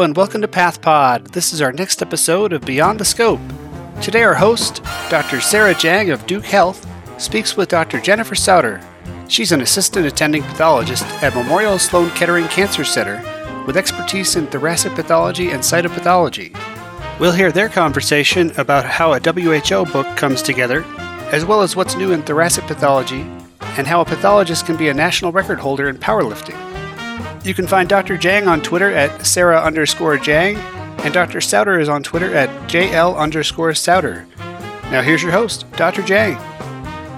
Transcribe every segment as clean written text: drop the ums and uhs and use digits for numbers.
Hello and welcome to PathPod. This is our next episode of Beyond the Scope. Today our host, Dr. Sara Jiang of Duke Health, speaks with Dr. Jennifer Sauter. She's an assistant attending pathologist at Memorial Sloan Kettering Cancer Center with expertise in thoracic pathology and cytopathology. We'll hear their conversation about how a WHO book comes together, as well as what's new in thoracic pathology and how a pathologist can be a national record holder in powerlifting. You can find Dr. Jiang on Twitter at Sarah_Jiang, and Dr. Sauter is on Twitter at JL_Sauter. Now here's your host, Dr. Jiang.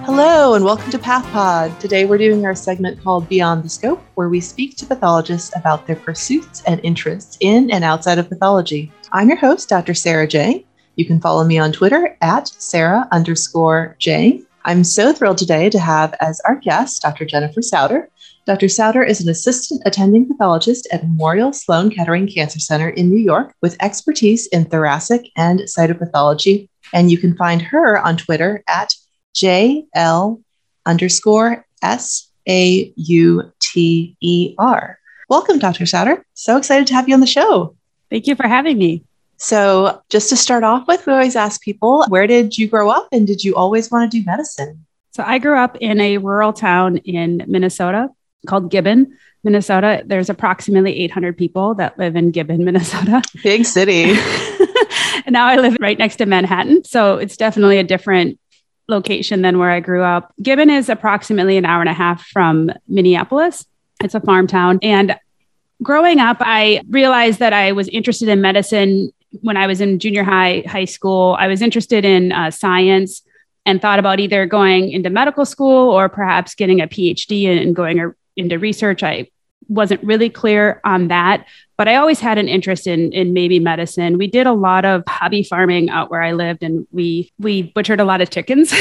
Hello, and welcome to PathPod. Today we're doing our segment called Beyond the Scope, where we speak to pathologists about their pursuits and interests in and outside of pathology. I'm your host, Dr. Sara Jiang. You can follow me on Twitter at Sarah_Jiang. I'm so thrilled today to have as our guest, Dr. Jennifer Sauter. Dr. Sauter is an assistant attending pathologist at Memorial Sloan Kettering Cancer Center in New York with expertise in thoracic and cytopathology. And you can find her on Twitter at JL_SAUTER. Welcome, Dr. Sauter. So excited to have you on the show. Thank you for having me. So just to start off with, we always ask people, where did you grow up and did you always want to do medicine? So I grew up in a rural town in Minnesota called Gibbon, Minnesota. There's approximately 800 people that live in Gibbon, Minnesota. Big city. And now I live right next to Manhattan. So it's definitely a different location than where I grew up. Gibbon is approximately an hour and a half from Minneapolis. It's a farm town. And growing up, I realized that I was interested in medicine when I was in junior high, high school. I was interested in science and thought about either going into medical school or perhaps getting a PhD and going into research. I wasn't really clear on that, but I always had an interest in maybe medicine. We did a lot of hobby farming out where I lived, and we butchered a lot of chickens. So,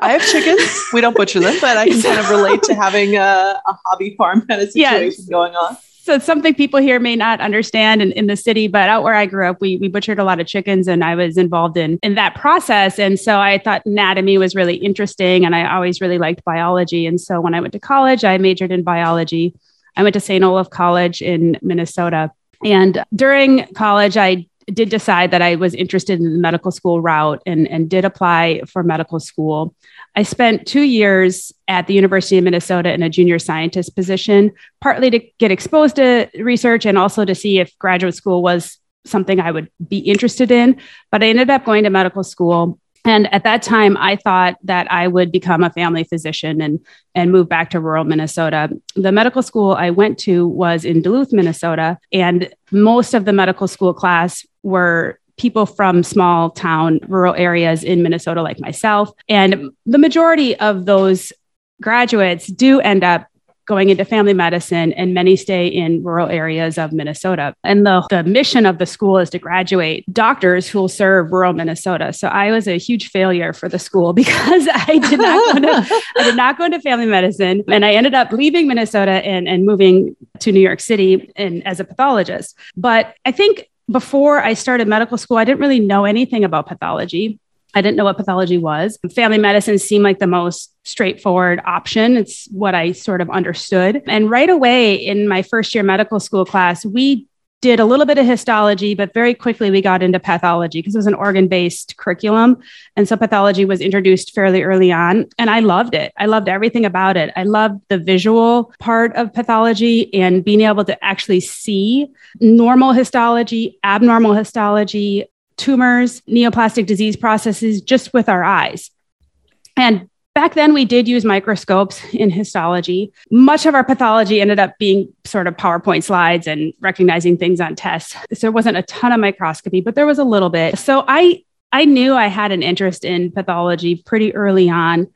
I have chickens. We don't butcher them, but I can kind of relate to having a hobby farm kind of situation going on. So it's something people here may not understand in the city, but out where I grew up, we butchered a lot of chickens, and I was involved in that process. And so I thought anatomy was really interesting, and I always really liked biology. And so when I went to college, I majored in biology. I went to St. Olaf College in Minnesota. And during college, I did decide that I was interested in the medical school route and did apply for medical school. I spent 2 years at the University of Minnesota in a junior scientist position, partly to get exposed to research and also to see if graduate school was something I would be interested in. But I ended up going to medical school. And at that time, I thought that I would become a family physician and move back to rural Minnesota. The medical school I went to was in Duluth, Minnesota, and most of the medical school class were people from small town, rural areas in Minnesota like myself. And the majority of those graduates do end up going into family medicine, and many stay in rural areas of Minnesota. And the mission of the school is to graduate doctors who will serve rural Minnesota. So I was a huge failure for the school because I did not go into family medicine. And I ended up leaving Minnesota and moving to New York City and as a pathologist. But I think before I started medical school, I didn't really know anything about pathology. I didn't know what pathology was. Family medicine seemed like the most straightforward option. It's what I sort of understood. And right away in my first year medical school class, we did a little bit of histology, but very quickly we got into pathology because it was an organ-based curriculum. And so pathology was introduced fairly early on. And I loved it. I loved everything about it. I loved the visual part of pathology and being able to actually see normal histology, abnormal histology, tumors, neoplastic disease processes, just with our eyes. And back then we did use microscopes in histology. Much of our pathology ended up being sort of PowerPoint slides and recognizing things on tests. So there wasn't a ton of microscopy, but there was a little bit. So I knew I had an interest in pathology pretty early on.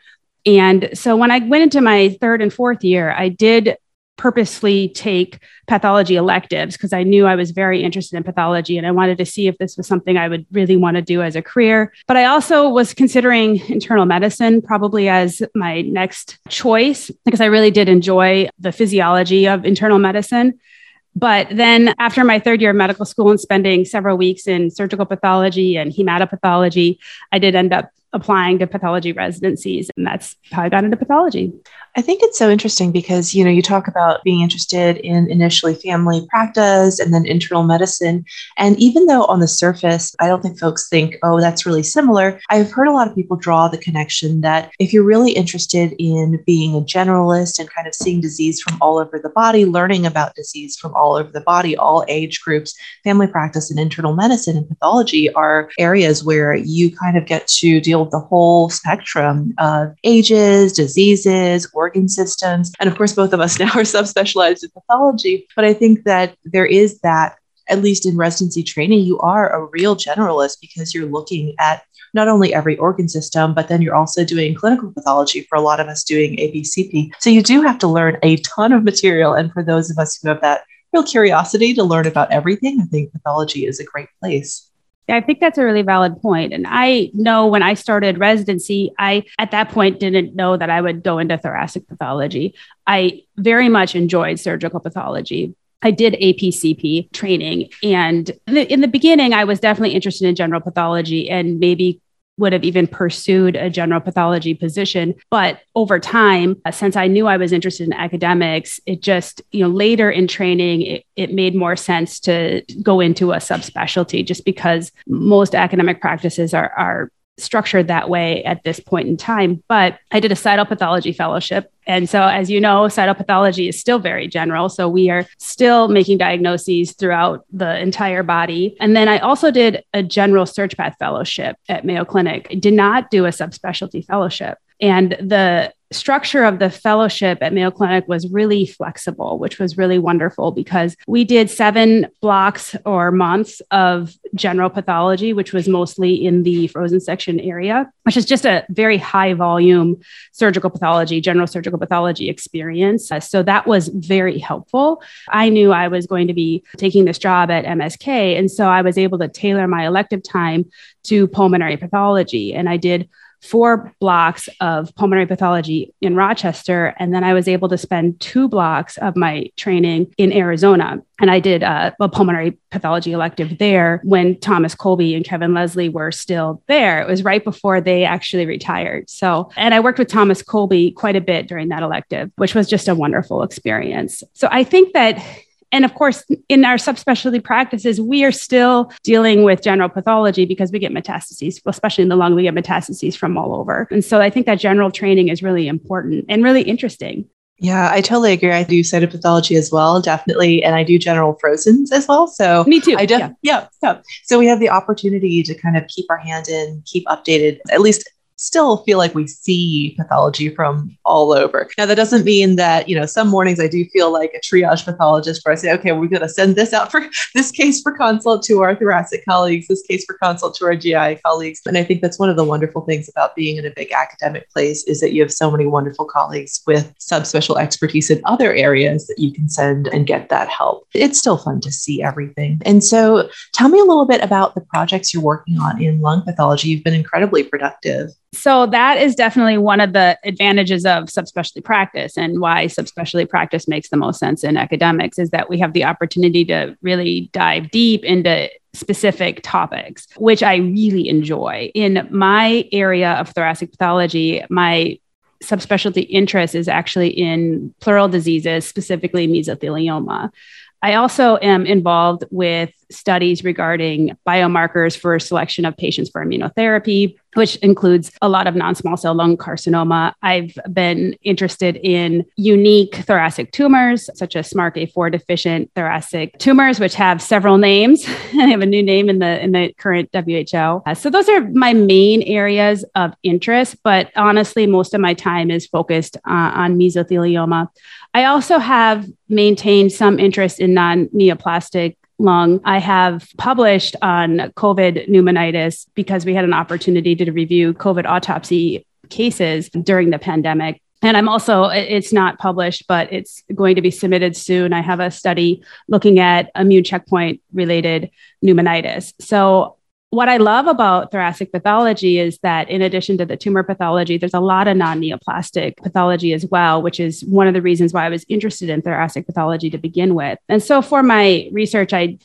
And so when I went into my third and fourth year, I did purposely take pathology electives because I knew I was very interested in pathology and I wanted to see if this was something I would really want to do as a career. But I also was considering internal medicine probably as my next choice because I really did enjoy the physiology of internal medicine. But then after my third year of medical school and spending several weeks in surgical pathology and hematopathology, I did end up applying to pathology residencies. And that's how I got into pathology. I think it's so interesting because, you know, you talk about being interested in initially family practice and then internal medicine. And even though on the surface, I don't think folks think, oh, that's really similar. I've heard a lot of people draw the connection that if you're really interested in being a generalist and kind of seeing disease from all over the body, learning about disease from all over the body, all age groups, family practice and internal medicine and pathology are areas where you kind of get to deal with the whole spectrum of ages, diseases, organ systems. And of course, both of us now are subspecialized in pathology. But I think that there is that, at least in residency training, you are a real generalist because you're looking at not only every organ system, but then you're also doing clinical pathology for a lot of us doing ABCP. So you do have to learn a ton of material. And for those of us who have that real curiosity to learn about everything, I think pathology is a great place. I think that's a really valid point. And I know when I started residency, I, at that point, didn't know that I would go into thoracic pathology. I very much enjoyed surgical pathology. I did APCP training. And in the beginning, I was definitely interested in general pathology and maybe would have even pursued a general pathology position. But over time, since I knew I was interested in academics, it just, you know, later in training, it made more sense to go into a subspecialty just because most academic practices are structured that way at this point in time. But I did a cytopathology fellowship. And so, as you know, cytopathology is still very general. So we are still making diagnoses throughout the entire body. And then I also did a general surg path fellowship at Mayo Clinic. I did not do a subspecialty fellowship. And the structure of the fellowship at Mayo Clinic was really flexible, which was really wonderful because we did 7 blocks or months of general pathology, which was mostly in the frozen section area, which is just a very high volume surgical pathology, general surgical pathology experience. So that was very helpful. I knew I was going to be taking this job at MSK. And so I was able to tailor my elective time to pulmonary pathology. And I did 4 blocks of pulmonary pathology in Rochester. And then I was able to spend 2 blocks of my training in Arizona. And I did a pulmonary pathology elective there when Thomas Colby and Kevin Leslie were still there. It was right before they actually retired. So, and I worked with Thomas Colby quite a bit during that elective, which was just a wonderful experience. So I think that, and of course, in our subspecialty practices, we are still dealing with general pathology because we get metastases, especially in the lung, we get metastases from all over. And so I think that general training is really important and really interesting. Yeah, I totally agree. I do cytopathology as well, definitely. And I do general frozens as well. So me too. Yeah. So we have the opportunity to kind of keep our hand in, keep updated, at least still feel like we see pathology from all over. Now, that doesn't mean that, you know, some mornings I do feel like a triage pathologist where I say, okay, we're going to send this out for this case for consult to our thoracic colleagues, this case for consult to our GI colleagues. And I think that's one of the wonderful things about being in a big academic place is that you have so many wonderful colleagues with subspecial expertise in other areas that you can send and get that help. It's still fun to see everything. And so tell me a little bit about the projects you're working on in lung pathology. You've been incredibly productive. So that is definitely one of the advantages of subspecialty practice and why subspecialty practice makes the most sense in academics is that we have the opportunity to really dive deep into specific topics, which I really enjoy. In my area of thoracic pathology, my subspecialty interest is actually in pleural diseases, specifically mesothelioma. I also am involved with studies regarding biomarkers for selection of patients for immunotherapy, which includes a lot of non-small cell lung carcinoma. I've been interested in unique thoracic tumors, such as SMARC A4 deficient thoracic tumors, which have several names and have a new name in the current WHO. So those are my main areas of interest, but honestly, most of my time is focused on mesothelioma. I also have maintained some interest in non-neoplastic lung. I have published on COVID pneumonitis because we had an opportunity to review COVID autopsy cases during the pandemic. And I'm also, it's not published, but it's going to be submitted soon. I have a study looking at immune checkpoint related pneumonitis. So what I love about thoracic pathology is that in addition to the tumor pathology, there's a lot of non-neoplastic pathology as well, which is one of the reasons why I was interested in thoracic pathology to begin with. And so for my research, I'm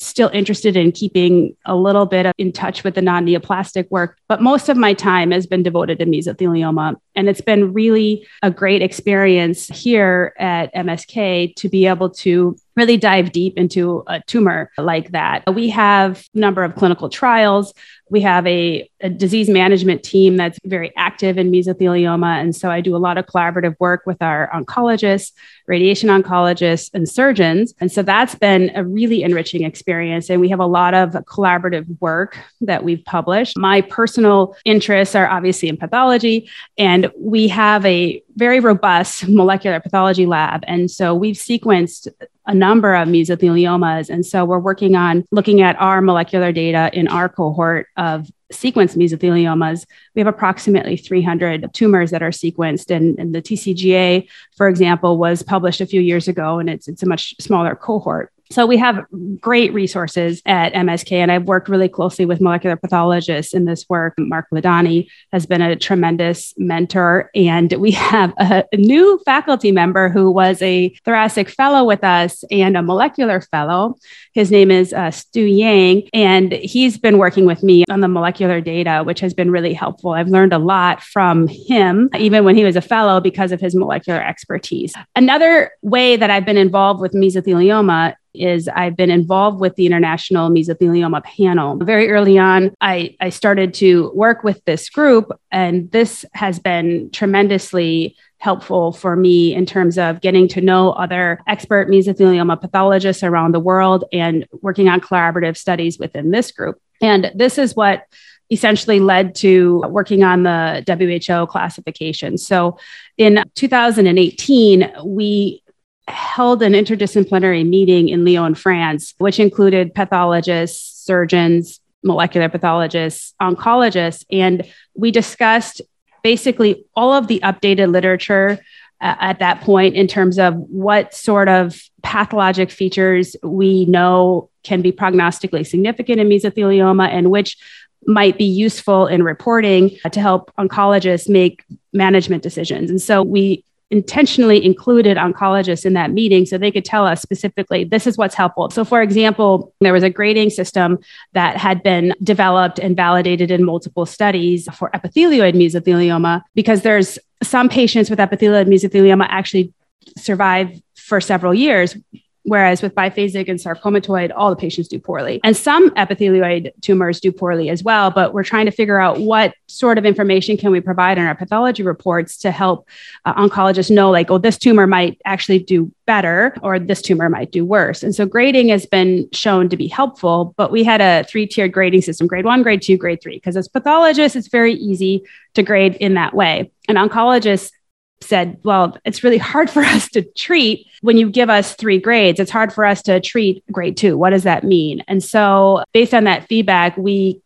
still interested in keeping a little bit in touch with the non-neoplastic work, but most of my time has been devoted to mesothelioma. And it's been really a great experience here at MSK to be able to really dive deep into a tumor like that. We have a number of clinical trials. We have a disease management team that's very active in mesothelioma. And so I do a lot of collaborative work with our oncologists, radiation oncologists, and surgeons. And so that's been a really enriching experience. And we have a lot of collaborative work that we've published. My personal interests are obviously in pathology, and we have a very robust molecular pathology lab. And so we've sequenced a number of mesotheliomas. And so we're working on looking at our molecular data in our cohort of sequenced mesotheliomas. We have approximately 300 tumors that are sequenced. And the TCGA, for example, was published a few years ago, and it's a much smaller cohort. So we have great resources at MSK, and I've worked really closely with molecular pathologists in this work. Mark Ladani has been a tremendous mentor, and we have a new faculty member who was a thoracic fellow with us and a molecular fellow. His name is Stu Yang, and he's been working with me on the molecular data, which has been really helpful. I've learned a lot from him, even when he was a fellow, because of his molecular expertise. Another way that I've been involved with mesothelioma is I've been involved with the International Mesothelioma Panel. Very early on, I started to work with this group, and this has been tremendously helpful for me in terms of getting to know other expert mesothelioma pathologists around the world and working on collaborative studies within this group. And this is what essentially led to working on the WHO classification. So in 2018, we held an interdisciplinary meeting in Lyon, France, which included pathologists, surgeons, molecular pathologists, oncologists, and we discussed basically all of the updated literature at that point in terms of what sort of pathologic features we know can be prognostically significant in mesothelioma and which might be useful in reporting to help oncologists make management decisions. And so we intentionally included oncologists in that meeting so they could tell us specifically, this is what's helpful. So for example, there was a grading system that had been developed and validated in multiple studies for epithelioid mesothelioma, because there's some patients with epithelioid mesothelioma actually survive for several years, whereas with biphasic and sarcomatoid, all the patients do poorly. And some epithelioid tumors do poorly as well, but we're trying to figure out what sort of information can we provide in our pathology reports to help oncologists know, like, oh, this tumor might actually do better, or this tumor might do worse. And so grading has been shown to be helpful, but we had a three-tiered grading system, grade one, grade two, grade three, because as pathologists, it's very easy to grade in that way. And oncologists said, well, it's really hard for us to treat when you give us three grades. It's hard for us to treat grade two. What does that mean? And so based on that feedback, we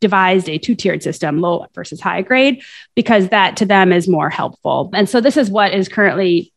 devised a two-tiered system, low versus high grade, because that to them is more helpful. And so this is what is currently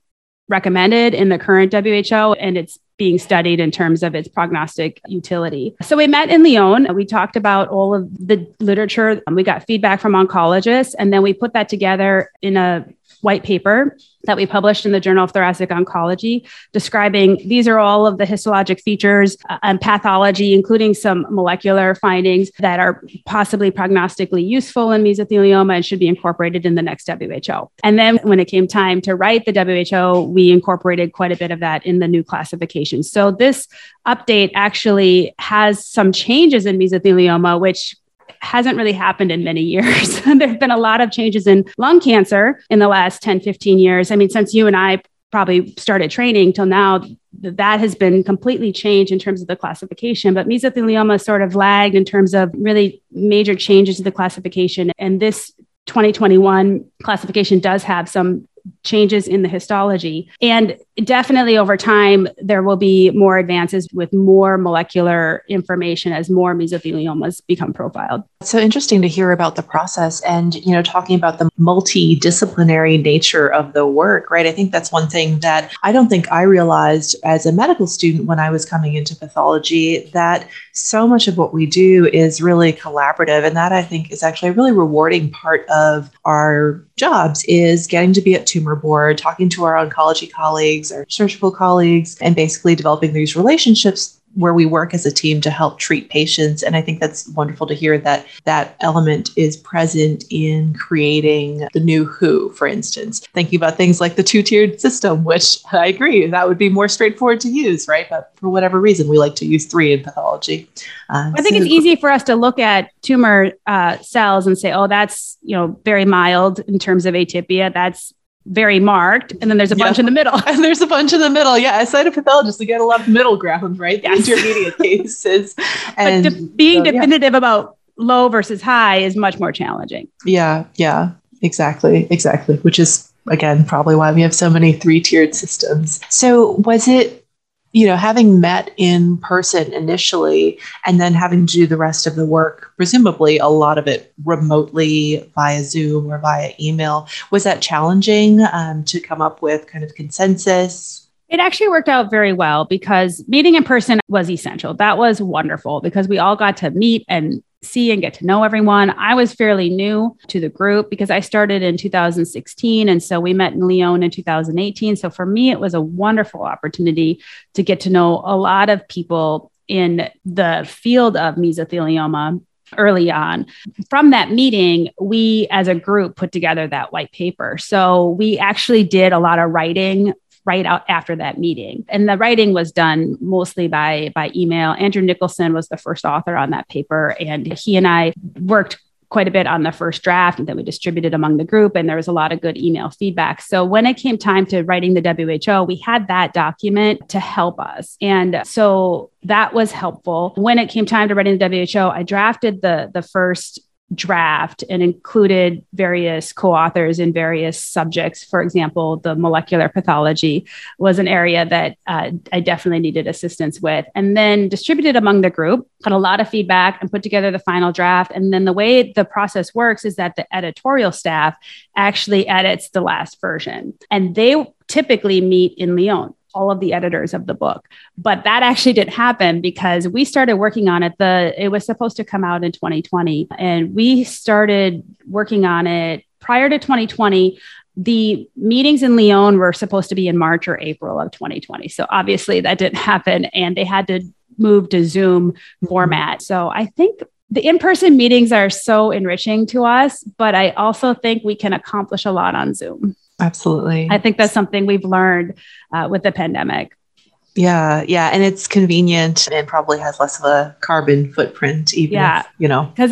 recommended in the current WHO, and it's being studied in terms of its prognostic utility. So we met in Lyon, and we talked about all of the literature, and we got feedback from oncologists, and then we put that together in a white paper that we published in the Journal of Thoracic Oncology, describing these are all of the histologic features and pathology, including some molecular findings that are possibly prognostically useful in mesothelioma and should be incorporated in the next WHO. And then when it came time to write the WHO, we incorporated quite a bit of that in the new classification. So this update actually has some changes in mesothelioma, which hasn't really happened in many years. There have been a lot of changes in lung cancer in the last 10, 15 years. I mean, since you and I probably started training till now, that has been completely changed in terms of the classification. But mesothelioma sort of lagged in terms of really major changes to the classification. And this 2021 classification does have some changes in the histology. And definitely over time, there will be more advances with more molecular information as more mesotheliomas become profiled. It's so interesting to hear about the process and, you know, talking about the multidisciplinary nature of the work, right? I think that's one thing that I don't think I realized as a medical student when I was coming into pathology, that so much of what we do is really collaborative. And that I think is actually a really rewarding part of our jobs, is getting to be at tumor board, talking to our oncology colleagues, our surgical colleagues, and basically developing these relationships where we work as a team to help treat patients. And I think that's wonderful to hear that that element is present in creating the new WHO, for instance, thinking about things like the two-tiered system, which I agree, that would be more straightforward to use, right? But for whatever reason, we like to use three in pathology. I think it's easy for us to look at tumor cells and say, oh, that's, you know, very mild in terms of atypia. That's very marked. And then there's a bunch in the middle. And there's a bunch in the middle. Yeah. As cytopathologists, we get a lot of middle ground, right? Yes. The intermediate cases. And but being definitive about low versus high is much more challenging. Yeah. Yeah, exactly. Exactly. Which is, again, probably why we have so many three-tiered systems. So was it, you know, having met in person initially and then having to do the rest of the work, presumably a lot of it remotely via Zoom or via email, was that challenging to come up with kind of consensus? It actually worked out very well because meeting in person was essential. That was wonderful because we all got to meet and see and get to know everyone. I was fairly new to the group because I started in 2016. And so we met in Lyon in 2018. So for me, it was a wonderful opportunity to get to know a lot of people in the field of mesothelioma early on. From that meeting, we as a group put together that white paper. So we actually did a lot of writing right out after that meeting. And the writing was done mostly by email. Andrew Nicholson was the first author on that paper. And he and I worked quite a bit on the first draft and then we distributed among the group. And there was a lot of good email feedback. So when it came time to writing the WHO, we had that document to help us. And so that was helpful. When it came time to writing the WHO, I drafted the first draft and included various co-authors in various subjects. For example, the molecular pathology was an area that I definitely needed assistance with, and then distributed among the group, got a lot of feedback and put together the final draft. And then the way the process works is that the editorial staff actually edits the last version, and they typically meet in Lyon, all of the editors of the book. But that actually didn't happen because we started working on it. It was supposed to come out in 2020. And we started working on it prior to 2020. The meetings in Lyon were supposed to be in March or April of 2020. So obviously that didn't happen. And they had to move to Zoom format. So I think the in-person meetings are so enriching to us, but I also think we can accomplish a lot on Zoom. Absolutely. I think that's something we've learned with the pandemic. Yeah. Yeah. And it's convenient and probably has less of a carbon footprint, even if, you know, because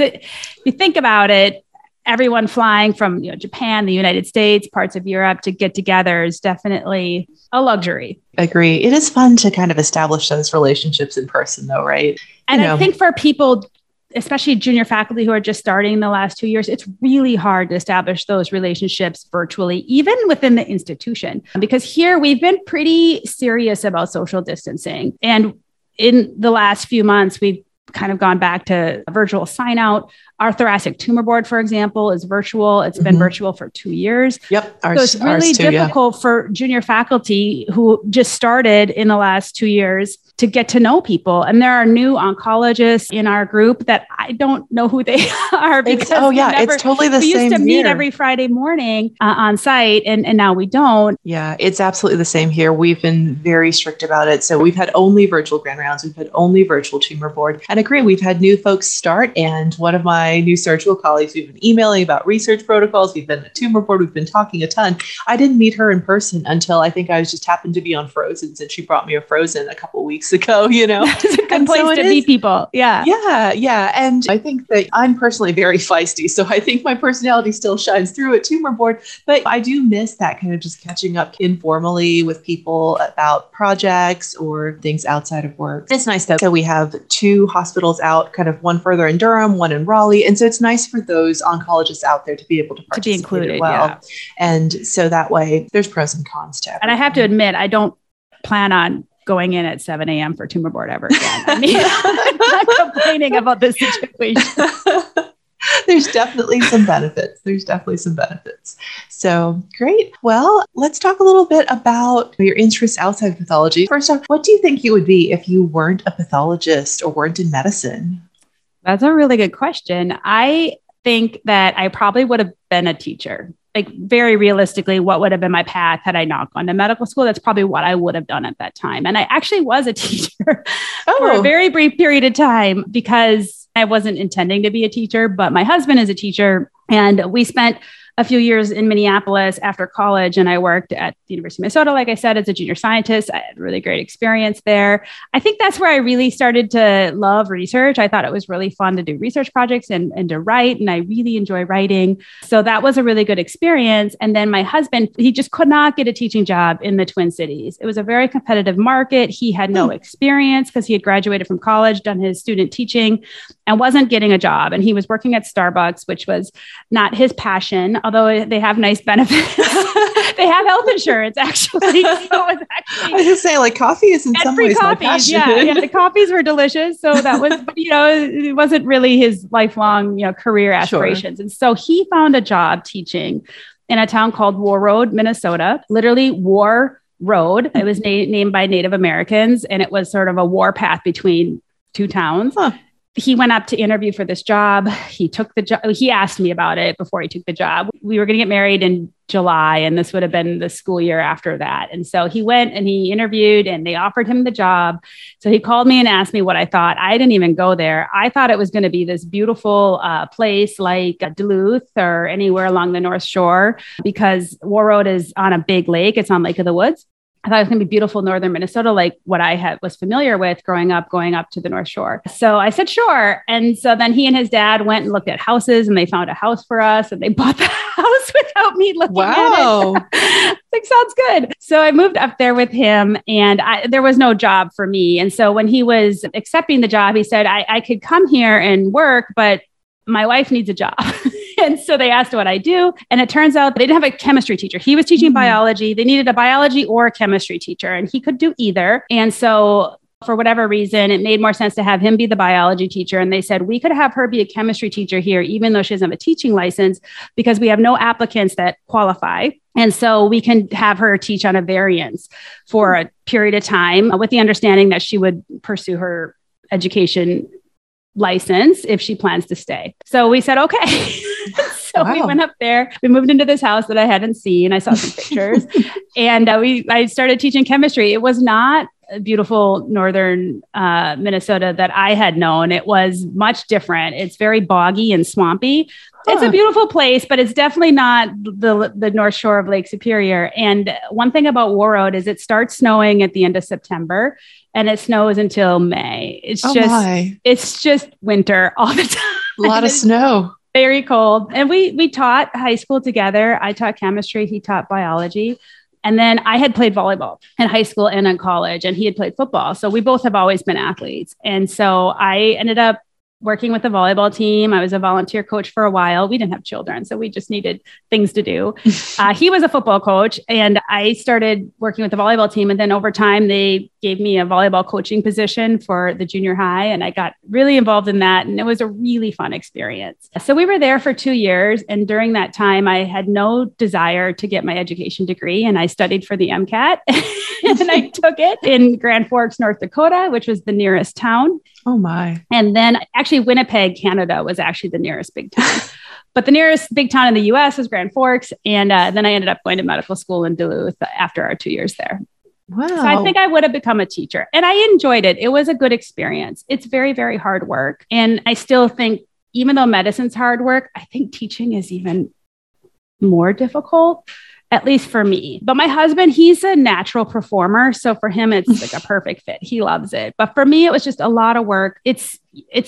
you think about it, everyone flying from Japan, the United States, parts of Europe to get together is definitely a luxury. Agree. It is fun to kind of establish those relationships in person though, right? And I think for people, especially junior faculty who are just starting in the last 2 years, it's really hard to establish those relationships virtually, even within the institution, because here we've been pretty serious about social distancing. And in the last few months, we've kind of gone back to virtual sign out. Our thoracic tumor board, for example, is virtual. It's been virtual for 2 years. Yep. So it's really too difficult for junior faculty who just started in the last 2 years to get to know people. And there are new oncologists in our group that I don't know who they are. Because it's totally the same. We used to meet every Friday morning on site and now we don't. Yeah, it's absolutely the same here. We've been very strict about it. So we've had only virtual grand rounds. We've had only virtual tumor board. And agree, we've had new folks start. And one of my new surgical colleagues, we've been emailing about research protocols. We've been at tumor board. We've been talking a ton. I didn't meet her in person until I think I was just happened to be on Frozen, and she brought me a Frozen a couple weeks ago, It's a good place to meet people. Yeah. Yeah. Yeah. And I think that I'm personally very feisty. So I think my personality still shines through at tumor board, but I do miss that kind of just catching up informally with people about projects or things outside of work. It's nice though. So we have two hospitals out, kind of one further in Durham, one in Raleigh. And so it's nice for those oncologists out there to be able to participate to be included, well. Yeah. And so that way there's pros and cons to everything. And I have to admit, I don't plan on going in at 7 a.m. for tumor board ever again. I mean, I'm not complaining about this situation. There's definitely some benefits. So great. Well, let's talk a little bit about your interests outside of pathology. First off, what do you think you would be if you weren't a pathologist or weren't in medicine? That's a really good question. I think that I probably would have been a teacher. like very realistically, what would have been my path had I not gone to medical school? That's probably what I would have done at that time. And I actually was a teacher for a very brief period of time because I wasn't intending to be a teacher, but my husband is a teacher. And we spent a few years in Minneapolis after college, and I worked at the University of Minnesota, like I said, as a junior scientist. I had a really great experience there. I think that's where I really started to love research. I thought it was really fun to do research projects and to write, and I really enjoy writing. So that was a really good experience. And then my husband, he just could not get a teaching job in the Twin Cities. It was a very competitive market. He had no experience because he had graduated from college, done his student teaching, and wasn't getting a job. And he was working at Starbucks, which was not his passion, although they have nice benefits. They have health insurance, actually. So it was actually, I was just saying, like, coffee is in some ways my passion. Yeah, the coffees were delicious. So that was, it wasn't really his lifelong, career aspirations. Sure. And so he found a job teaching in a town called War Road, Minnesota, literally War Road. It was named by Native Americans, and it was sort of a war path between two towns. Huh. He went up to interview for this job. He took the job. He asked me about it before he took the job. We were going to get married in July, and this would have been the school year after that. And so he went and he interviewed, and they offered him the job. So he called me and asked me what I thought. I didn't even go there. I thought it was going to be this beautiful place like Duluth or anywhere along the North Shore, because War Road is on a big lake. It's on Lake of the Woods. I thought it was going to be beautiful northern Minnesota, like what I was familiar with growing up, going up to the North Shore. So I said, sure. And so then he and his dad went and looked at houses, and they found a house for us, and they bought the house without me looking at it. Like, sounds good. So I moved up there with him, and there was no job for me. And so when he was accepting the job, he said, I could come here and work, but my wife needs a job. And so they asked what I do. And it turns out they didn't have a chemistry teacher. He was teaching biology. They needed a biology or a chemistry teacher, and he could do either. And so for whatever reason, it made more sense to have him be the biology teacher. And they said, we could have her be a chemistry teacher here, even though she doesn't have a teaching license, because we have no applicants that qualify. And so we can have her teach on a variance for a period of time with the understanding that she would pursue her education license if she plans to stay. So we said, okay. We went up there. We moved into this house that I hadn't seen. I saw some pictures, and I started teaching chemistry. It was not beautiful northern Minnesota that I had known. It was much different. It's very boggy and swampy. Huh. It's a beautiful place, but it's definitely not the North Shore of Lake Superior. And one thing about War Road is it starts snowing at the end of September, and it snows until May. It's just winter all the time. A lot of snow. Very cold. And we taught high school together. I taught chemistry. He taught biology. And then I had played volleyball in high school and in college, and he had played football. So we both have always been athletes. And so I ended up working with the volleyball team. I was a volunteer coach for a while. We didn't have children, so we just needed things to do. He was a football coach, and I started working with the volleyball team. And then over time, they gave me a volleyball coaching position for the junior high, and I got really involved in that. And it was a really fun experience. So we were there for 2 years. And during that time, I had no desire to get my education degree, and I studied for the MCAT. And I took it in Grand Forks, North Dakota, which was the nearest town. Oh my. And then actually Winnipeg, Canada was actually the nearest big town. But the nearest big town in the US was Grand Forks. And then I ended up going to medical school in Duluth after our 2 years there. Wow. So I think I would have become a teacher, and I enjoyed it. It was a good experience. It's very, very hard work. And I still think, even though medicine's hard work, I think teaching is even more difficult, at least for me. But my husband, he's a natural performer. So for him, it's like a perfect fit. He loves it. But for me, it was just a lot of work. It's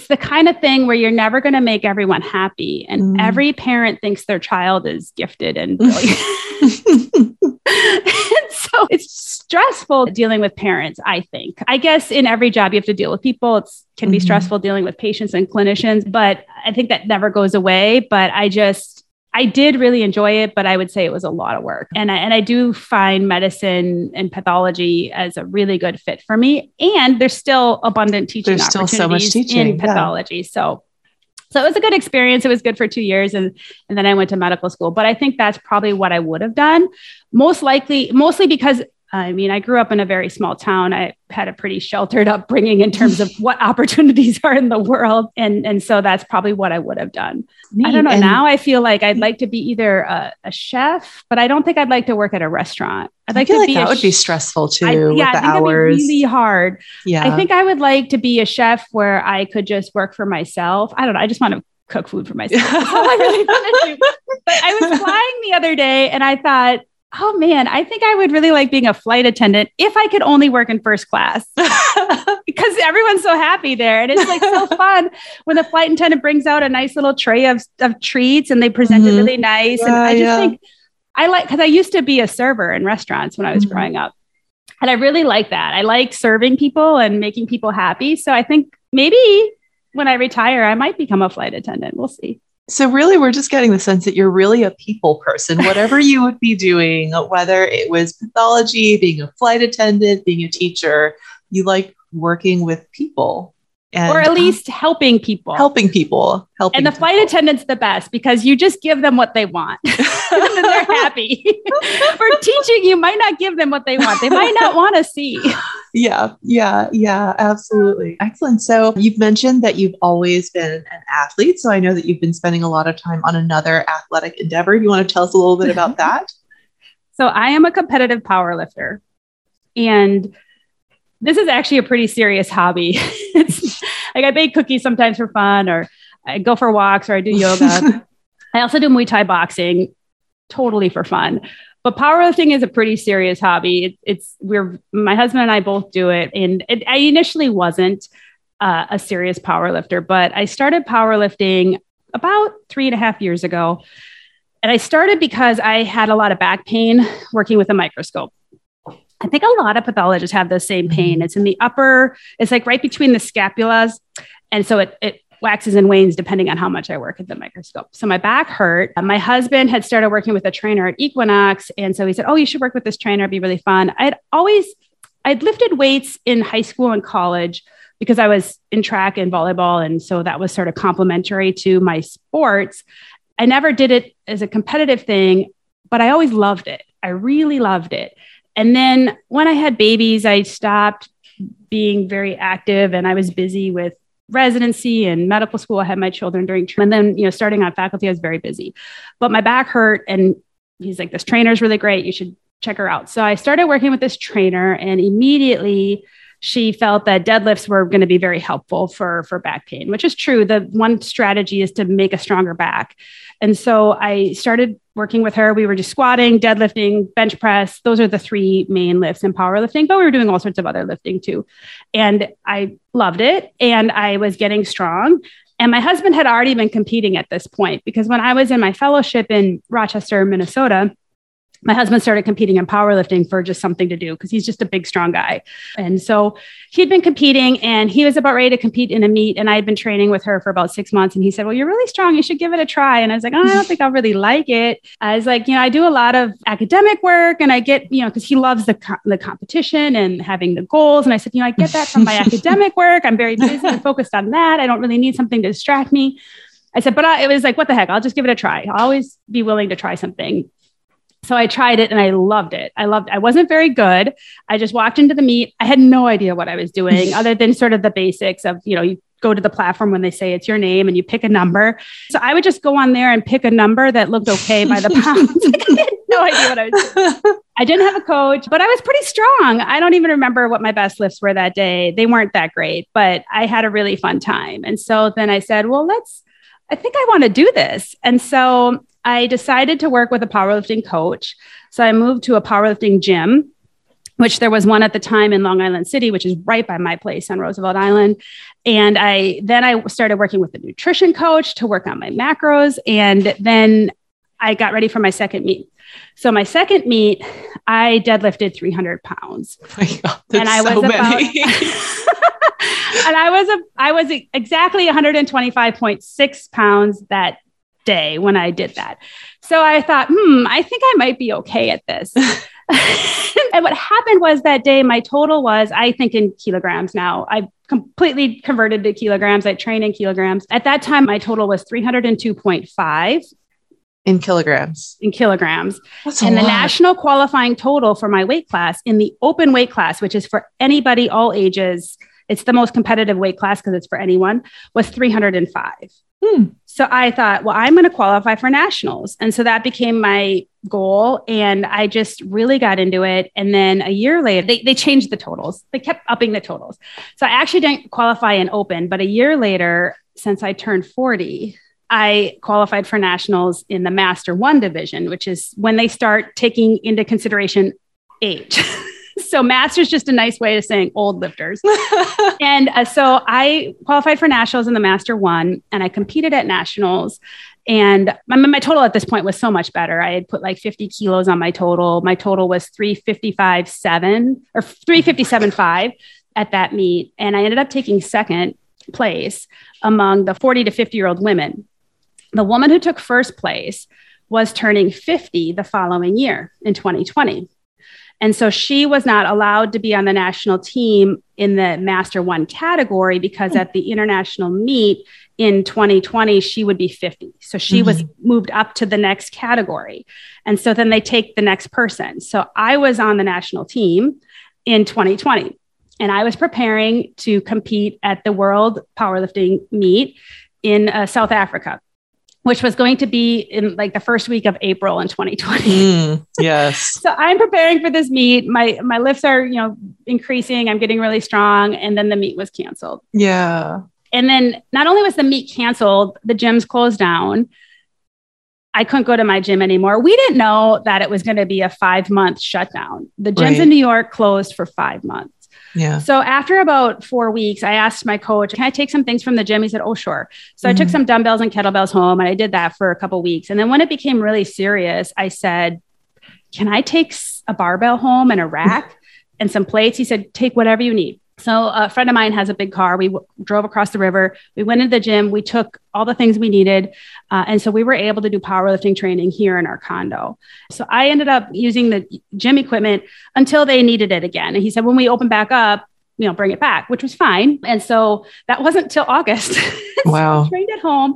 the kind of thing where you're never going to make everyone happy. And every parent thinks their child is gifted and brilliant. And so it's stressful dealing with parents, I think. I guess in every job you have to deal with people. It can be stressful dealing with patients and clinicians, but I think that never goes away. But I did really enjoy it, but I would say it was a lot of work. And I do find medicine and pathology as a really good fit for me. And there's still abundant teaching opportunities. There's still so much teaching in pathology. Yeah. So it was a good experience. It was good for 2 years. And then I went to medical school. But I think that's probably what I would have done. Mostly because I mean, I grew up in a very small town. I had a pretty sheltered upbringing in terms of what opportunities are in the world. And so that's probably what I would have done. Neat. I don't know. And now I feel like I'd like to be either a chef, but I don't think I'd like to work at a restaurant. I feel like that would be stressful too. I think hours. That'd be really hard. Yeah. I think I would like to be a chef where I could just work for myself. I don't know. I just want to cook food for myself. That's all I really want to do. But I was flying the other day and I thought, oh man, I think I would really like being a flight attendant if I could only work in first class because everyone's so happy there. And it's like so fun when the flight attendant brings out a nice little tray of treats and they present it really nice. And I just think I like, cause I used to be a server in restaurants when I was growing up. And I really like that. I like serving people and making people happy. So I think maybe when I retire, I might become a flight attendant. We'll see. So really, we're just getting the sense that you're really a people person, whatever you would be doing, whether it was pathology, being a flight attendant, being a teacher, you like working with people. Or at least helping people. And the flight attendant's the best because you just give them what they want. And they're happy. For teaching, you might not give them what they want. They might not want to see. Yeah, absolutely. Excellent. So you've mentioned that you've always been an athlete. So I know that you've been spending a lot of time on another athletic endeavor. Do you want to tell us a little bit about that? So I am a competitive powerlifter. And this is actually a pretty serious hobby. It's like I bake cookies sometimes for fun, or I go for walks, or I do yoga. I also do Muay Thai boxing totally for fun, but powerlifting is a pretty serious hobby. My husband and I both do it. And I initially wasn't a serious powerlifter, but I started powerlifting about 3.5 years ago. And I started because I had a lot of back pain working with a microscope. I think a lot of pathologists have the same pain. It's in the upper, it's like right between the scapulas. And so it waxes and wanes depending on how much I work at the microscope. So my back hurt. My husband had started working with a trainer at Equinox. And so he said, oh, you should work with this trainer. It'd be really fun. I'd lifted weights in high school and college because I was in track and volleyball. And so that was sort of complementary to my sports. I never did it as a competitive thing, but I always loved it. I really loved it. And then when I had babies, I stopped being very active and I was busy with residency and medical school. I had my children during term. And then, starting on faculty, I was very busy, but my back hurt. And he's like, this trainer's really great. You should check her out. So I started working with this trainer and immediately she felt that deadlifts were going to be very helpful for back pain, which is true. The one strategy is to make a stronger back. And so I started working with her. We were just squatting, deadlifting, bench press. Those are the three main lifts in powerlifting, but we were doing all sorts of other lifting too. And I loved it. And I was getting strong. And my husband had already been competing at this point, because when I was in my fellowship in Rochester, Minnesota, my husband started competing in powerlifting for just something to do because he's just a big, strong guy. And so he'd been competing and he was about ready to compete in a meet. And I had been training with her for about 6 months. And he said, well, you're really strong. You should give it a try. And I was like, oh, I don't think I'll really like it. I was like, I do a lot of academic work and I get, because he loves the competition and having the goals. And I said, I get that from my academic work. I'm very busy and focused on that. I don't really need something to distract me. I said, but it was like, what the heck? I'll just give it a try. I'll always be willing to try something. So I tried it and I loved it. I wasn't very good. I just walked into the meet. I had no idea what I was doing other than sort of the basics of, you go to the platform when they say it's your name and you pick a number. So I would just go on there and pick a number that looked okay by the pound. I had no idea what I was doing. I didn't have a coach, but I was pretty strong. I don't even remember what my best lifts were that day. They weren't that great, but I had a really fun time. And so then I said, well, I think I want to do this. And so I decided to work with a powerlifting coach. So I moved to a powerlifting gym, which there was one at the time in Long Island City, which is right by my place on Roosevelt Island. And I started working with a nutrition coach to work on my macros. And then I got ready for my second meet. So my second meet, I deadlifted 300 pounds. Oh my God, I was exactly 125.6 pounds that day when I did that. So I thought, I think I might be okay at this. And what happened was that day, my total was, I think in kilograms now, I completely converted to kilograms. I train in kilograms. At that time, my total was 302.5. In kilograms. In kilograms. That's a lot. And the national qualifying total for my weight class in the open weight class, which is for anybody all ages, it's the most competitive weight class because it's for anyone, was 305. So I thought, well, I'm going to qualify for nationals. And so that became my goal. And I just really got into it. And then a year later, they changed the totals. They kept upping the totals. So I actually didn't qualify in open, but a year later, since I turned 40, I qualified for nationals in the Master 1 division, which is when they start taking into consideration age. So master's just a nice way of saying old lifters. And so I qualified for nationals in the Master 1 and I competed at nationals. And my total at this point was so much better. I had put like 50 kilos on my total. My total was 355.7 or 357.5 at that meet. And I ended up taking second place among the 40 to 50-year-old women. The woman who took first place was turning 50 the following year in 2020. And so she was not allowed to be on the national team in the Master 1 category because at the international meet in 2020, she would be 50. So she was moved up to the next category. And so then they take the next person. So I was on the national team in 2020 and I was preparing to compete at the World Powerlifting Meet in South Africa, which was going to be in like the first week of April in 2020. Yes. So I'm preparing for this meet. My lifts are, you know, increasing. I'm getting really strong. And then the meet was canceled. Yeah. And then not only was the meet canceled, the gyms closed down. I couldn't go to my gym anymore. We didn't know that it was going to be a 5-month shutdown. The gyms in New York closed for 5 months. Yeah. So after about 4 weeks, I asked my coach, can I take some things from the gym? He said, oh, sure. So I took some dumbbells and kettlebells home and I did that for a couple of weeks. And then when it became really serious, I said, can I take a barbell home and a rack and some plates? He said, take whatever you need. So a friend of mine has a big car. We drove across the river. We went into the gym. We took all the things we needed. And so we were able to do powerlifting training here in our condo. So I ended up using the gym equipment until they needed it again. And he said, when we open back up, you know, bring it back, which was fine. And so that wasn't till August. Wow. So I trained at home.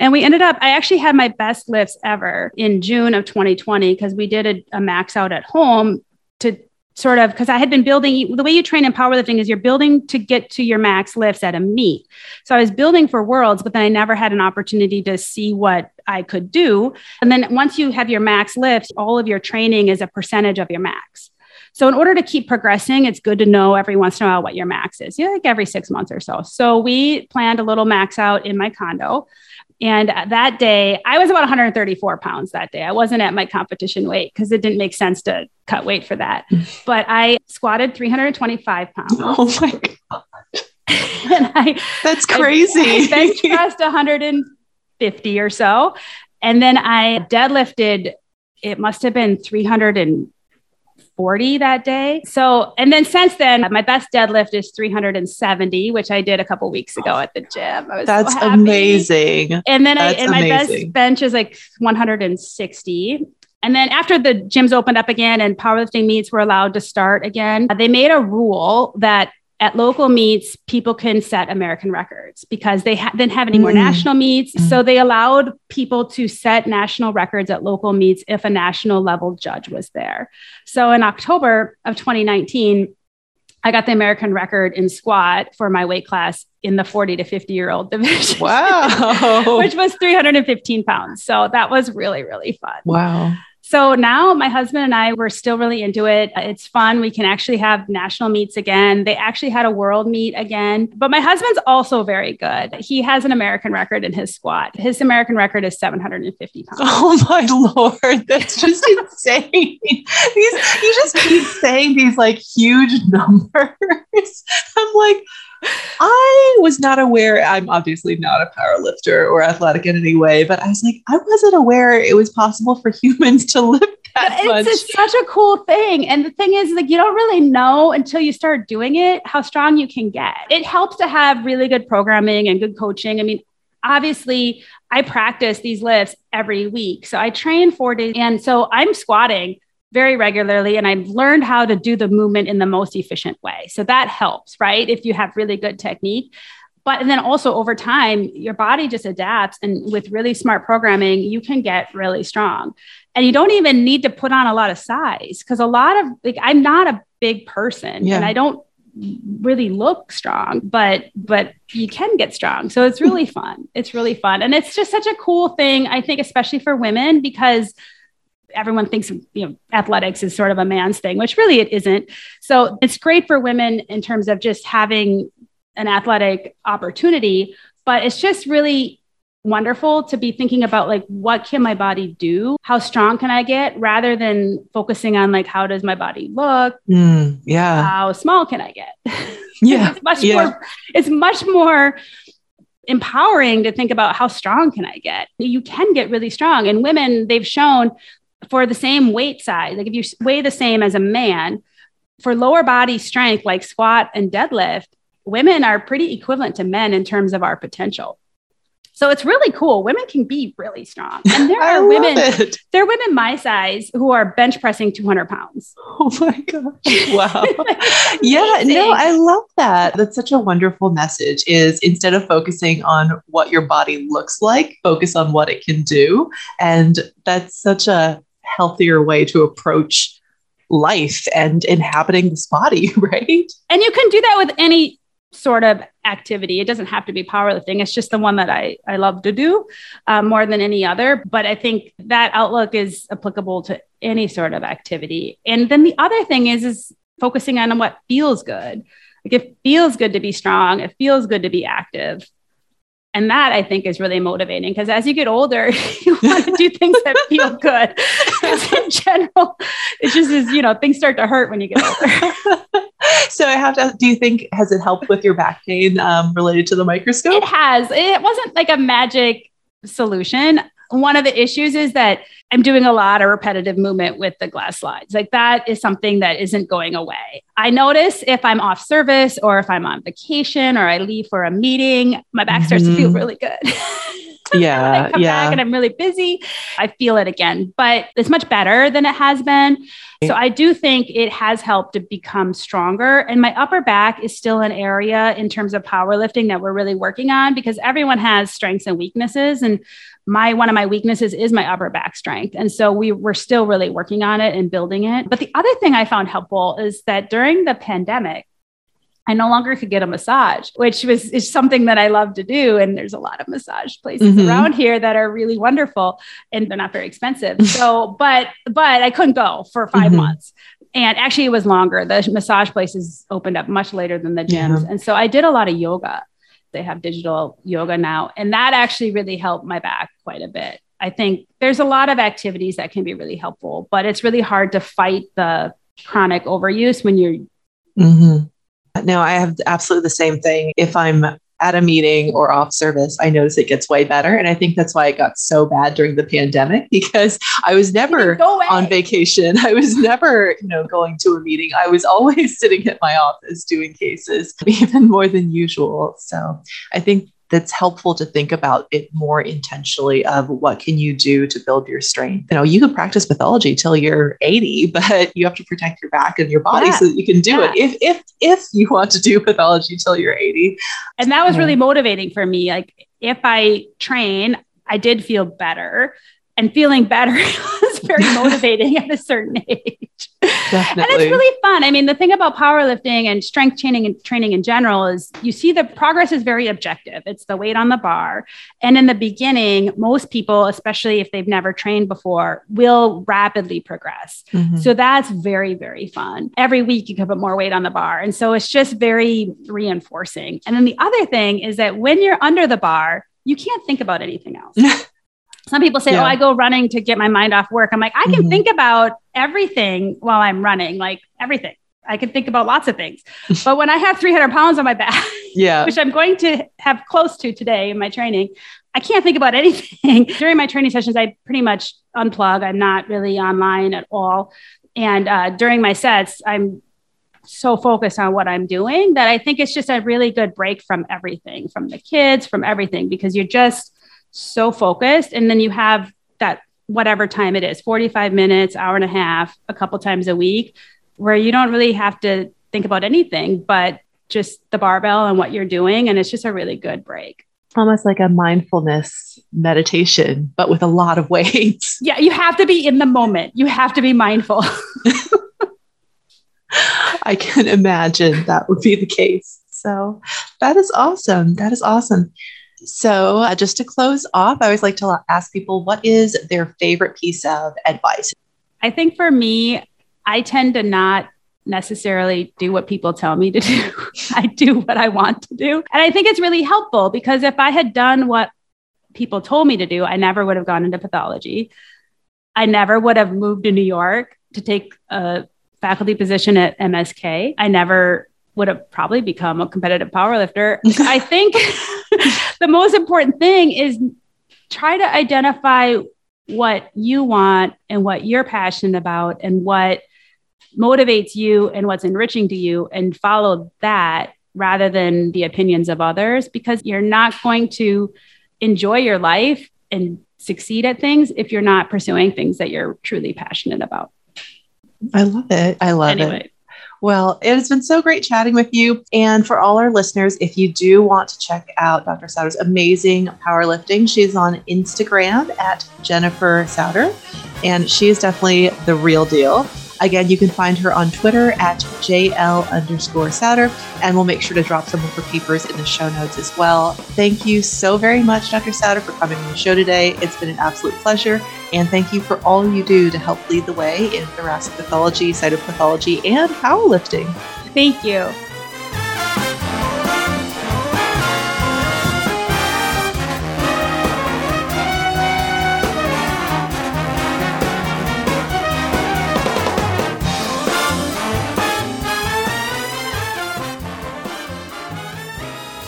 And we ended up, I actually had my best lifts ever in June of 2020, because we did a max out at home to sort of, because I had been building, the way you train in powerlifting is you're building to get to your max lifts at a meet. So I was building for worlds, but then I never had an opportunity to see what I could do. And then once you have your max lifts, all of your training is a percentage of your max. So in order to keep progressing, it's good to know every once in a while what your max is, yeah, like every 6 months or so. So we planned a little max out in my condo. And that day, I was about 134 pounds that day. I wasn't at my competition weight because it didn't make sense to cut weight for that. But I squatted 325 pounds. Oh my God. And that's crazy. I bench pressed 150 or so. And then I deadlifted, it must have been 340 that day. So, and then since then, my best deadlift is 370, which I did a couple weeks ago at the gym. I was That's so happy. Amazing. And then my best bench is like 160. And then after the gyms opened up again and powerlifting meets were allowed to start again, they made a rule that at local meets, people can set American records because they didn't have any more national meets. So they allowed people to set national records at local meets if a national level judge was there. So in October of 2019, I got the American record in squat for my weight class in the 40 to 50-year-old division. Wow. Which was 315 pounds. So that was really, really fun. Wow. So now my husband and I, we're still really into it. It's fun. We can actually have national meets again. They actually had a world meet again, but my husband's also very good. He has an American record in his squat. His American record is 750 pounds. Oh my Lord. That's just insane. You just keep saying these like huge numbers. I'm like, I was not aware. I'm obviously not a power lifter or athletic in any way, but I was like, I wasn't aware it was possible for humans to lift that much. It's such a cool thing. And the thing is, like, you don't really know until you start doing it, how strong you can get. It helps to have really good programming and good coaching. I mean, obviously I practice these lifts every week. So I train 4 days. And so I'm squatting very regularly. And I've learned how to do the movement in the most efficient way. So that helps, right? If you have really good technique. But, and then also over time, your body just adapts, and with really smart programming, you can get really strong, and you don't even need to put on a lot of size. Cause a lot of, like, I'm not a big person and I don't really look strong, but you can get strong. So it's really fun. It's really fun. And it's just such a cool thing, I think, especially for women, because everyone thinks, you know, athletics is sort of a man's thing, which really it isn't. So it's great for women in terms of just having an athletic opportunity, but it's just really wonderful to be thinking about, like, what can my body do? How strong can I get? Rather than focusing on, like, how does my body look? How small can I get? It's much more empowering to think about how strong can I get? You can get really strong. And women, they've shown for the same weight size, like if you weigh the same as a man, for lower body strength, like squat and deadlift, women are pretty equivalent to men in terms of our potential. So it's really cool. Women can be really strong. And there are women, there are women my size who are bench pressing 200 pounds. Oh my gosh. Wow. No, I love that. That's such a wonderful message, is instead of focusing on what your body looks like, focus on what it can do. And that's such a healthier way to approach life and inhabiting this body, right? And you can do that with any sort of activity. It doesn't have to be powerlifting. It's just the one that I love to do more than any other. But I think that outlook is applicable to any sort of activity. And then the other thing is focusing on what feels good. Like, it feels good to be strong. It feels good to be active. And that, I think, is really motivating, because as you get older, you want to do things that feel good. Because in general, it's just, as you know, things start to hurt when you get older. So I have to ask, do you think, has it helped with your back pain related to the microscope? It has. It wasn't like a magic solution. One of the issues is that I'm doing a lot of repetitive movement with the glass slides. Like, that is something that isn't going away. I notice if I'm off service, or if I'm on vacation, or I leave for a meeting, my back starts to feel really good. When I come back and I'm really busy, I feel it again, but it's much better than it has been. So I do think it has helped to become stronger. And my upper back is still an area in terms of powerlifting that we're really working on, because everyone has strengths and weaknesses. And one of my weaknesses is my upper back strength. And so we're still really working on it and building it. But the other thing I found helpful is that during the pandemic, I no longer could get a massage, which is something that I love to do. And there's a lot of massage places around here that are really wonderful, and they're not very expensive. So, but I couldn't go for 5 months. And actually, it was longer. The massage places opened up much later than the gyms. And so I did a lot of yoga. They have digital yoga now. And that actually really helped my back quite a bit. I think there's a lot of activities that can be really helpful, but it's really hard to fight the chronic overuse when you're... No, I have absolutely the same thing. If I'm at a meeting or off service, I notice it gets way better. And I think that's why it got so bad during the pandemic, because I was never on vacation. I was never, you know, going to a meeting. I was always sitting at my office doing cases, even more than usual. So I think that's helpful to think about it more intentionally of what can you do to build your strength. You know, you can practice pathology till you're 80, but you have to protect your back and your body so that you can do it. If you want to do pathology till you're 80. And that was really motivating for me. Like, if I train, I did feel better, and feeling better was very motivating at a certain age. Definitely. And it's really fun. I mean, the thing about powerlifting and strength training in general is you see the progress is very objective. It's the weight on the bar. And in the beginning, most people, especially if they've never trained before, will rapidly progress. So that's very, very fun. Every week you can put more weight on the bar. And so it's just very reinforcing. And then the other thing is that when you're under the bar, you can't think about anything else. Some people say, oh, I go running to get my mind off work. I'm like, I can think about everything while I'm running, like everything. I can think about lots of things. But when I have 300 pounds on my back, which I'm going to have close to today in my training, I can't think about anything. During my training sessions, I pretty much unplug. I'm not really online at all. And during my sets, I'm so focused on what I'm doing that I think it's just a really good break from everything, from the kids, from everything, because you're just so focused. And then you have that, whatever time it is, 45 minutes, hour and a half, a couple times a week, where you don't really have to think about anything, but just the barbell and what you're doing. And it's just a really good break. Almost like a mindfulness meditation, but with a lot of weights. Yeah, you have to be in the moment. You have to be mindful. I can imagine that would be the case. So that is awesome. That is awesome. So just to close off, I always like to ask people, what is their favorite piece of advice? I think for me, I tend to not necessarily do what people tell me to do. I do what I want to do. And I think it's really helpful because if I had done what people told me to do, I never would have gone into pathology. I never would have moved to New York to take a faculty position at MSK. I never would have probably become a competitive powerlifter. I think the most important thing is try to identify what you want and what you're passionate about and what motivates you and what's enriching to you, and follow that rather than the opinions of others, because you're not going to enjoy your life and succeed at things if you're not pursuing things that you're truly passionate about. I love it. Anyway. Well, it has been so great chatting with you. And for all our listeners, if you do want to check out Dr. Sauter's amazing powerlifting, she's on Instagram at Jennifer Sauter, and she is definitely the real deal. Again, you can find her on Twitter at JL_Sauter, and we'll make sure to drop some of her papers in the show notes as well. Thank you so very much, Dr. Sauter, for coming on the show today. It's been an absolute pleasure. And thank you for all you do to help lead the way in thoracic pathology, cytopathology, and powerlifting. Thank you.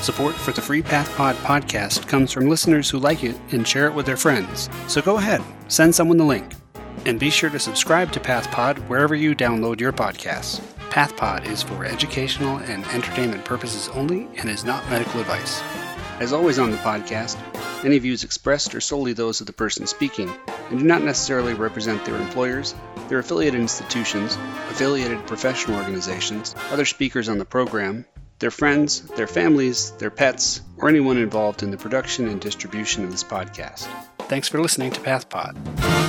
Support for the free PathPod podcast comes from listeners who like it and share it with their friends. So go ahead, send someone the link. And be sure to subscribe to PathPod wherever you download your podcasts. PathPod is for educational and entertainment purposes only and is not medical advice. As always on the podcast, any views expressed are solely those of the person speaking and do not necessarily represent their employers, their affiliated institutions, affiliated professional organizations, other speakers on the program, their friends, their families, their pets, or anyone involved in the production and distribution of this podcast. Thanks for listening to PathPod.